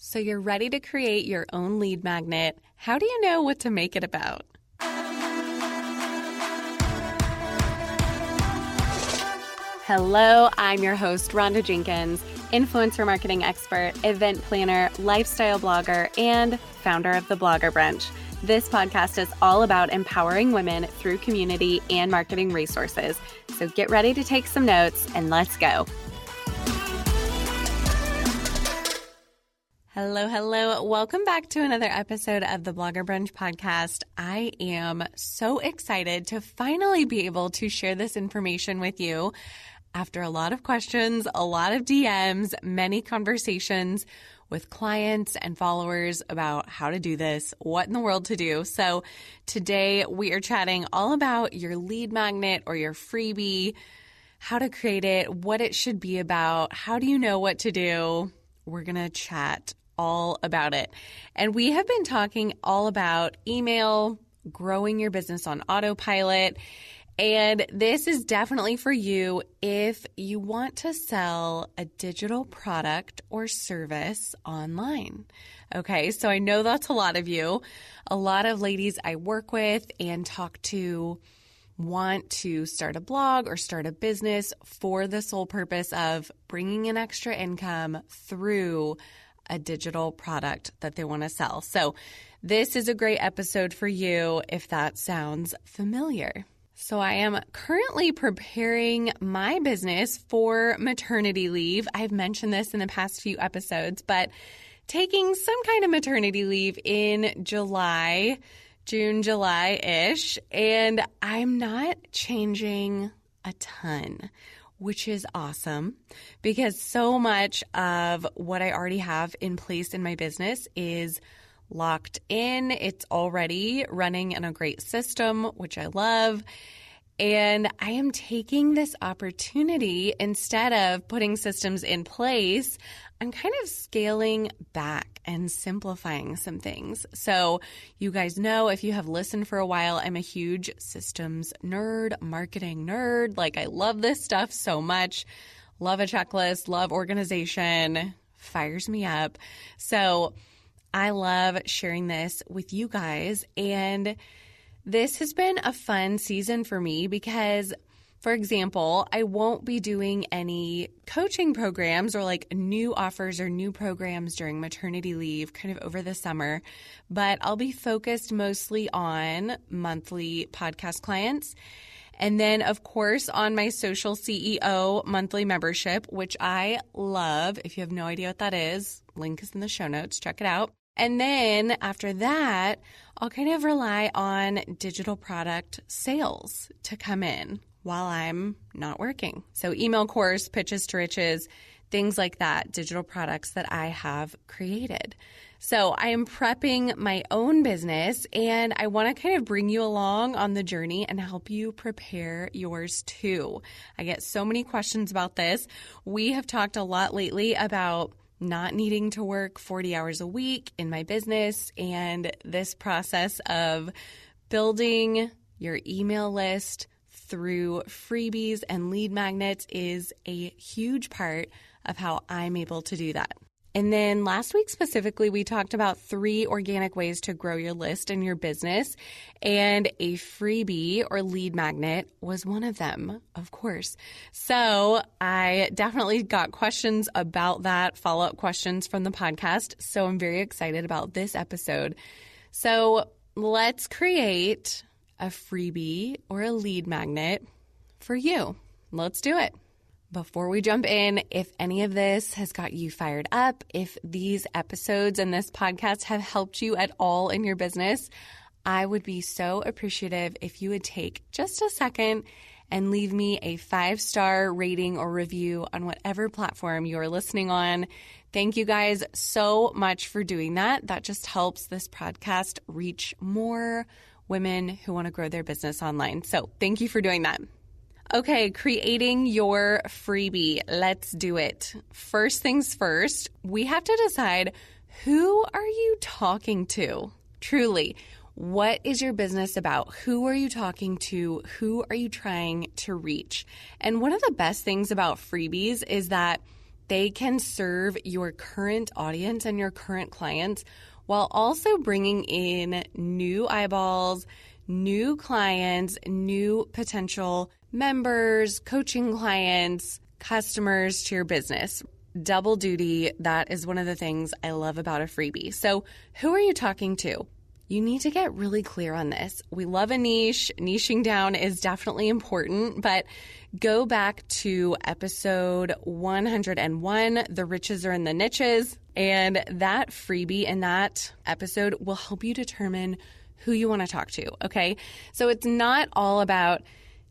So you're ready to create your own lead magnet. How do you know what to make it about? Hello, I'm your host, Rhonda Jenkins, influencer marketing expert, event planner, lifestyle blogger, and founder of The Blogger Brunch. This podcast is all about empowering women through community and marketing resources. So get ready to take some notes and let's go. Hello, hello. Welcome back to another episode of the Blogger Brunch podcast. I am so excited to finally be able to share this information with you after a lot of questions, a lot of DMs, many conversations with clients and followers about how to do this, what in the world to do. So today we are chatting all about your lead magnet or your freebie, how to create it, what it should be about, how do you know what to do. We're going to chat all about it. And we have been talking all about email, growing your business on autopilot. And this is definitely for you if you want to sell a digital product or service online. Okay, so I know that's a lot of you. A lot of ladies I work with and talk to want to start a blog or start a business for the sole purpose of bringing in extra income through a digital product that they want to sell. So this is a great episode for you if that sounds familiar. So I am currently preparing my business for maternity leave. I've mentioned this in the past few episodes, but taking some kind of maternity leave in July, June, July-ish, and I'm not changing a ton, which is awesome because so much of what I already have in place in my business is locked in. It's already running in a great system, which I love. And I am taking this opportunity, instead of putting systems in place, I'm kind of scaling back and simplifying some things. So you guys know, if you have listened for a while, I'm a huge systems nerd, marketing nerd. Like, I love this stuff so much. Love a checklist, love organization, fires me up. So I love sharing this with you guys, and this has been a fun season for me because, for example, I won't be doing any coaching programs or like new offers or new programs during maternity leave kind of over the summer, but I'll be focused mostly on monthly podcast clients. And then, of course, on my Social CEO monthly membership, which I love. If you have no idea what that is, link is in the show notes. Check it out. And then after that, I'll kind of rely on digital product sales to come in while I'm not working. So email course, Pitches to Riches, things like that, digital products that I have created. So I am prepping my own business, and I want to kind of bring you along on the journey and help you prepare yours too. I get so many questions about this. We have talked a lot lately about not needing to work 40 hours a week in my business, and this process of building your email list through freebies and lead magnets is a huge part of how I'm able to do that. And then last week specifically, we talked about 3 organic ways to grow your list in your business, and a freebie or lead magnet was one of them, of course. So I definitely got questions about that, follow-up questions from the podcast, so I'm very excited about this episode. So let's create a freebie or a lead magnet for you. Let's do it. Before we jump in, if any of this has got you fired up, if these episodes and this podcast have helped you at all in your business, I would be so appreciative if you would take just a second and leave me a 5-star rating or review on whatever platform you're listening on. Thank you guys so much for doing that. That just helps this podcast reach more women who want to grow their business online. So thank you for doing that. Okay, creating your freebie. Let's do it. First things first, we have to decide, who are you talking to? Truly, what is your business about? Who are you talking to? Who are you trying to reach? And one of the best things about freebies is that They can serve your current audience and your current clients while also bringing in new eyeballs, new clients, new potential members, coaching clients, customers to your business. Double duty, that is one of the things I love about a freebie. So who are you talking to? You need to get really clear on this. We love a niche. Niching down is definitely important, but go back to episode 101, The Riches Are in the Niches, and that freebie in that episode will help you determine who you want to talk to, okay? So it's not all about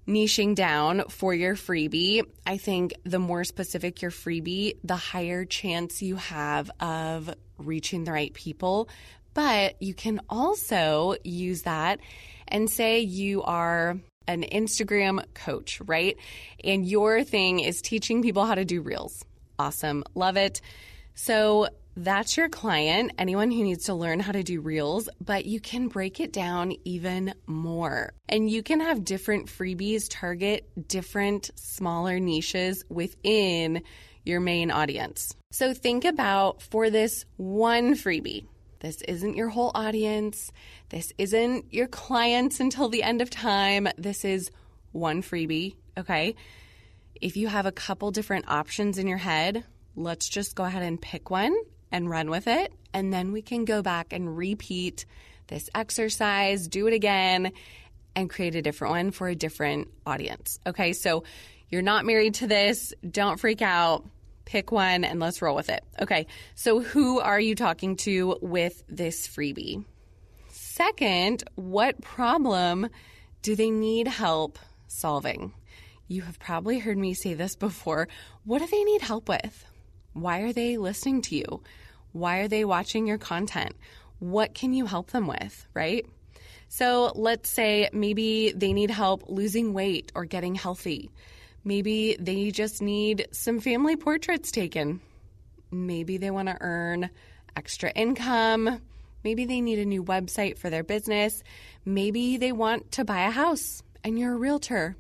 niching down for your freebie. I think the more specific your freebie, the higher chance you have of reaching the right people. But you can also use that and say you are an Instagram coach, right? And your thing is teaching people how to do reels. Awesome. Love it. So that's your client, anyone who needs to learn how to do reels, but you can break it down even more. And you can have different freebies target different smaller niches within your main audience. So think about for this one freebie, this isn't your whole audience. This isn't your clients until the end of time. This is one freebie, okay? If you have a couple different options in your head, let's just go ahead and pick one and run with it, and then we can go back and repeat this exercise, do it again, and create a different one for a different audience. Okay, so you're not married to this. Don't freak out. Pick one and let's roll with it. Okay, so who are you talking to with this freebie? Second, what problem do they need help solving? You have probably heard me say this before. What do they need help with? Why are they listening to you? Why are they watching your content? What can you help them with, right? So let's say maybe they need help losing weight or getting healthy. Maybe they just need some family portraits taken. Maybe they want to earn extra income. Maybe they need a new website for their business. Maybe they want to buy a house and you're a realtor.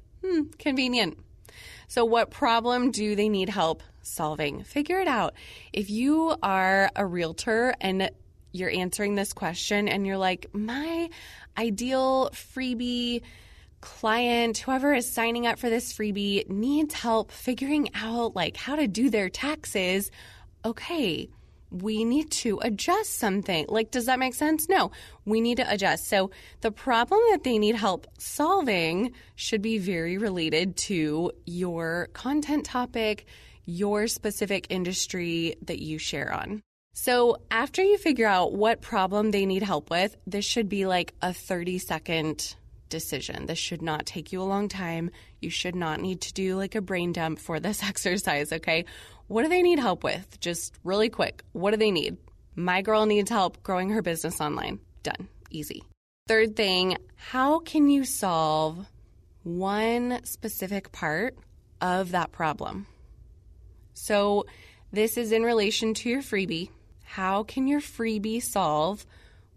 Convenient. So what problem do they need help solving? Figure it out. If you are a realtor and you're answering this question and you're like, my ideal freebie client, whoever is signing up for this freebie, needs help figuring out like how to do their taxes, okay, we need to adjust something. Like, does that make sense? No, we need to adjust. So the problem that they need help solving should be very related to your content topic, your specific industry that you share on. So after you figure out what problem they need help with, this should be like a 30-second decision. This should not take you a long time. You should not need to do like a brain dump for this exercise, okay? What do they need help with? Just really quick. What do they need? My girl needs help growing her business online. Done. Easy. Third thing, how can you solve one specific part of that problem? So this is in relation to your freebie. How can your freebie solve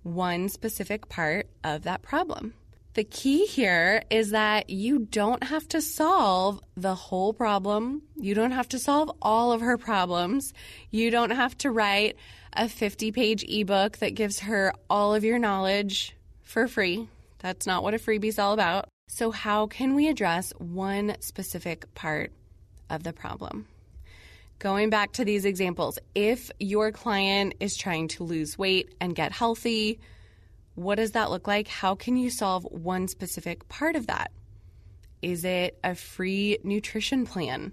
one specific part of that problem? The key here is that you don't have to solve the whole problem. You don't have to solve all of her problems. You don't have to write a 50-page ebook that gives her all of your knowledge for free. That's not what a freebie is all about. So how can we address one specific part of the problem? Going back to these examples, if your client is trying to lose weight and get healthy, what does that look like? How can you solve one specific part of that? Is it a free nutrition plan?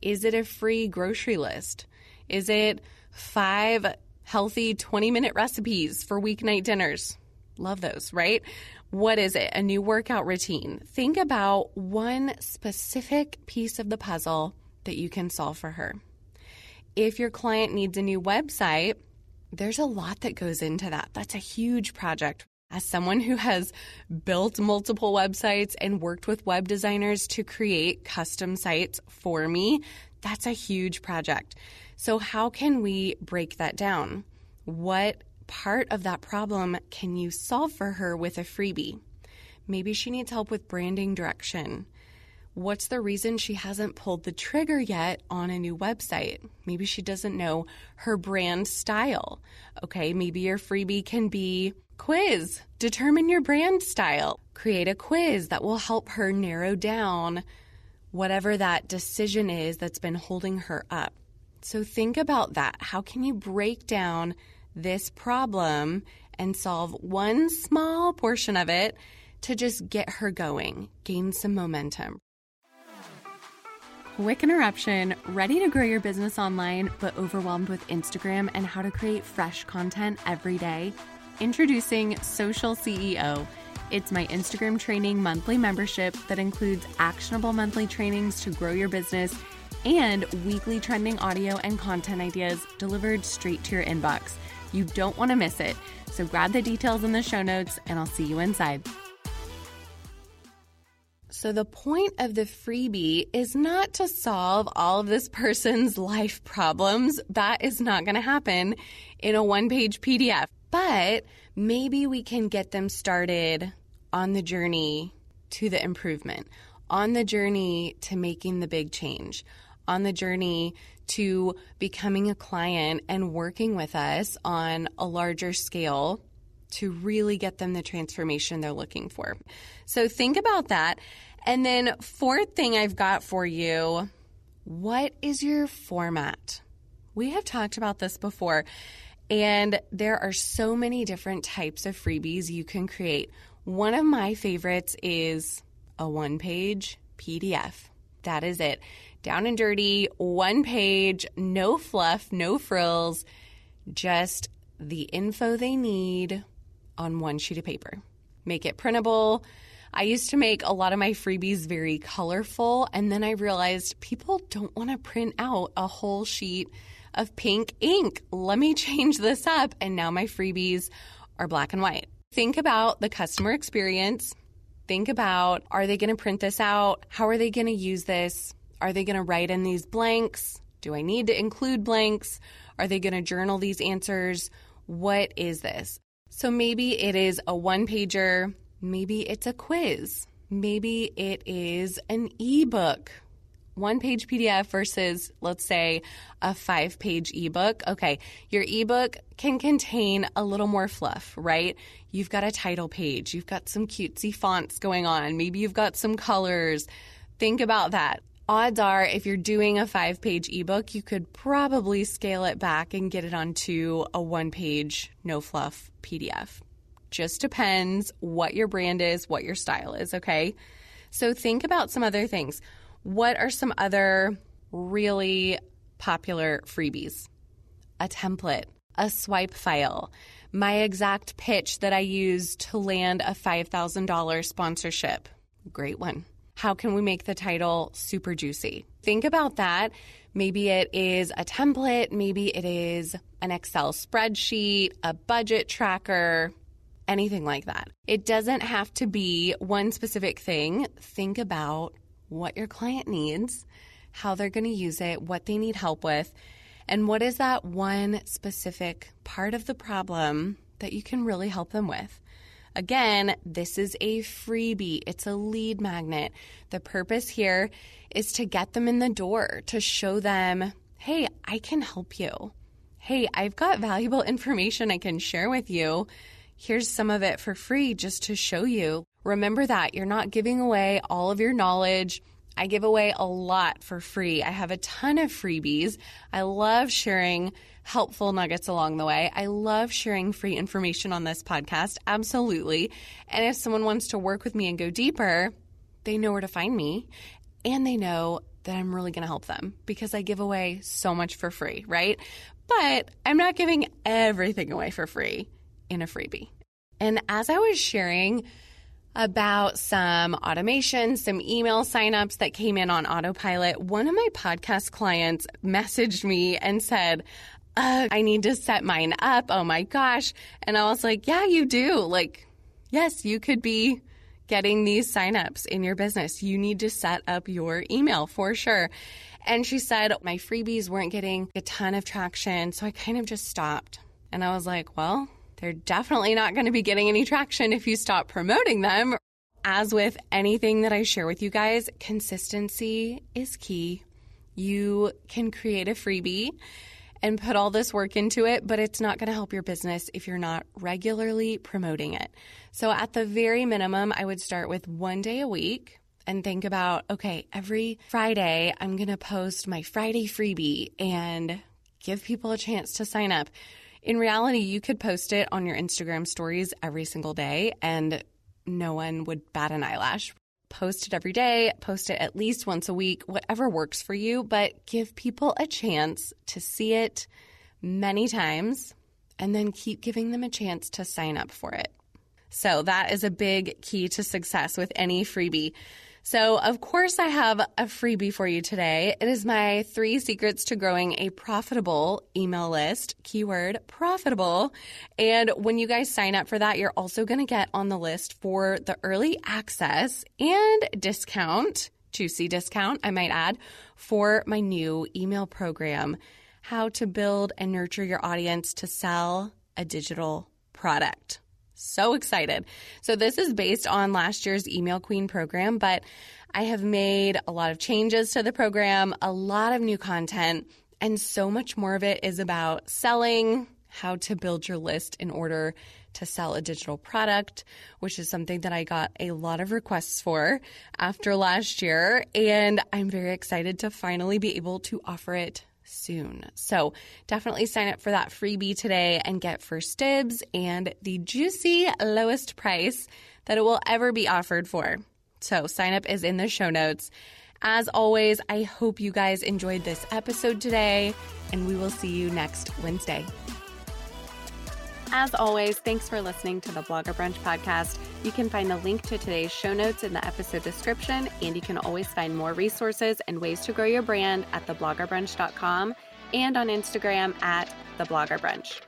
Is it a free grocery list? Is it 5 healthy 20-minute recipes for weeknight dinners? Love those, right? What is it? A new workout routine. Think about one specific piece of the puzzle that you can solve for her. If your client needs a new website, there's a lot that goes into that. That's a huge project. As someone who has built multiple websites and worked with web designers to create custom sites for me, that's a huge project. So how can we break that down? What part of that problem can you solve for her with a freebie? Maybe she needs help with branding direction. what's the reason she hasn't pulled the trigger yet on a new website? Maybe she doesn't know her brand style. Okay, maybe your freebie can be quiz. Determine your brand style. Create a quiz that will help her narrow down whatever that decision is that's been holding her up. So think about that. How can you break down this problem and solve one small portion of it to just get her going, gain some momentum? Quick interruption. Ready to grow your business online but overwhelmed with Instagram and how to create fresh content every day? Introducing Social CEO. It's my Instagram training monthly membership that includes actionable monthly trainings to grow your business and weekly trending audio and content ideas delivered straight to your inbox. You don't want to miss it. So grab the details in the show notes and I'll see you inside. So the point of the freebie is not to solve all of this person's life problems. That is not going to happen in a one-page PDF. But maybe we can get them started on the journey to the improvement, on the journey to making the big change, on the journey to becoming a client and working with us on a larger scale to really get them the transformation they're looking for. So think about that. And then fourth thing I've got for you, what is your format? We have talked about this before. And there are so many different types of freebies you can create. One of my favorites is a one-page PDF. That is it. Down and dirty, one page, no fluff, no frills, just the info they need on one sheet of paper. Make it printable. I used to make a lot of my freebies very colorful, and then I realized people don't want to print out a whole sheet of pink ink. Let me change this up. And now my freebies are black and white. Think about the customer experience. Think about, are they going to print this out? How are they going to use this? Are they going to write in these blanks? Do I need to include blanks? Are they going to journal these answers? What is this? So maybe it is a one-pager. Maybe it's a quiz. Maybe it is an ebook. One-page PDF versus, let's say, a five-page ebook. Okay, your ebook can contain a little more fluff, right? You've got a title page. You've got some cutesy fonts going on. Maybe you've got some colors. Think about that. Odds are, if you're doing a five-page ebook, you could probably scale it back and get it onto a one-page, no-fluff PDF. Just depends what your brand is, what your style is, okay? So think about some other things. What are some other really popular freebies? A template, a swipe file, my exact pitch that I used to land a $5,000 sponsorship. Great one. How can we make the title super juicy? Think about that. Maybe it is a template. Maybe it is an Excel spreadsheet, a budget tracker, anything like that. It doesn't have to be one specific thing. Think about what your client needs, how they're going to use it, what they need help with, and what is that one specific part of the problem that you can really help them with. Again, this is a freebie. It's a lead magnet. The purpose here is to get them in the door, to show them, hey, I can help you. Hey, I've got valuable information I can share with you. Here's some of it for free just to show you. Remember that you're not giving away all of your knowledge. I give away a lot for free. I have a ton of freebies. I love sharing helpful nuggets along the way. I love sharing free information on this podcast. Absolutely. And if someone wants to work with me and go deeper, they know where to find me and they know that I'm really going to help them because I give away so much for free, right? But I'm not giving everything away for free in a freebie. And as I was sharing about some automation, some email signups that came in on autopilot, one of my podcast clients messaged me and said, I need to set mine up. Oh my gosh. And I was like, yeah, you do. Like, yes, you could be getting these signups in your business. You need to set up your email for sure. And she said, my freebies weren't getting a ton of traction. So I kind of just stopped. And I was like, well, they're definitely not going to be getting any traction if you stop promoting them. As with anything that I share with you guys, consistency is key. You can create a freebie and put all this work into it, but it's not going to help your business if you're not regularly promoting it. So at the very minimum, I would start with one day a week and think about, okay, every Friday, I'm going to post my Friday freebie and give people a chance to sign up. In reality, you could post it on your Instagram stories every single day and no one would bat an eyelash. Post it every day, post it at least once a week, whatever works for you, but give people a chance to see it many times and then keep giving them a chance to sign up for it. So that is a big key to success with any freebie. So of course I have a freebie for you today. It is my 3 secrets to growing a profitable email list, keyword profitable. And when you guys sign up for that, you're also going to get on the list for the early access and discount, juicy discount, I might add, for my new email program, How to Build and Nurture Your Audience to Sell a Digital Product. So excited. So this is based on last year's Email Queen program, but I have made a lot of changes to the program, a lot of new content, and so much more of it is about selling, how to build your list in order to sell a digital product, which is something that I got a lot of requests for after last year, and I'm very excited to finally be able to offer it soon. So definitely sign up for that freebie today and get first dibs and the juicy lowest price that it will ever be offered for. So sign up is in the show notes. As always, I hope you guys enjoyed this episode today, and we will see you next Wednesday. As always, thanks for listening to the Blogger Brunch podcast. You can find the link to today's show notes in the episode description, and you can always find more resources and ways to grow your brand at thebloggerbrunch.com and on Instagram at thebloggerbrunch.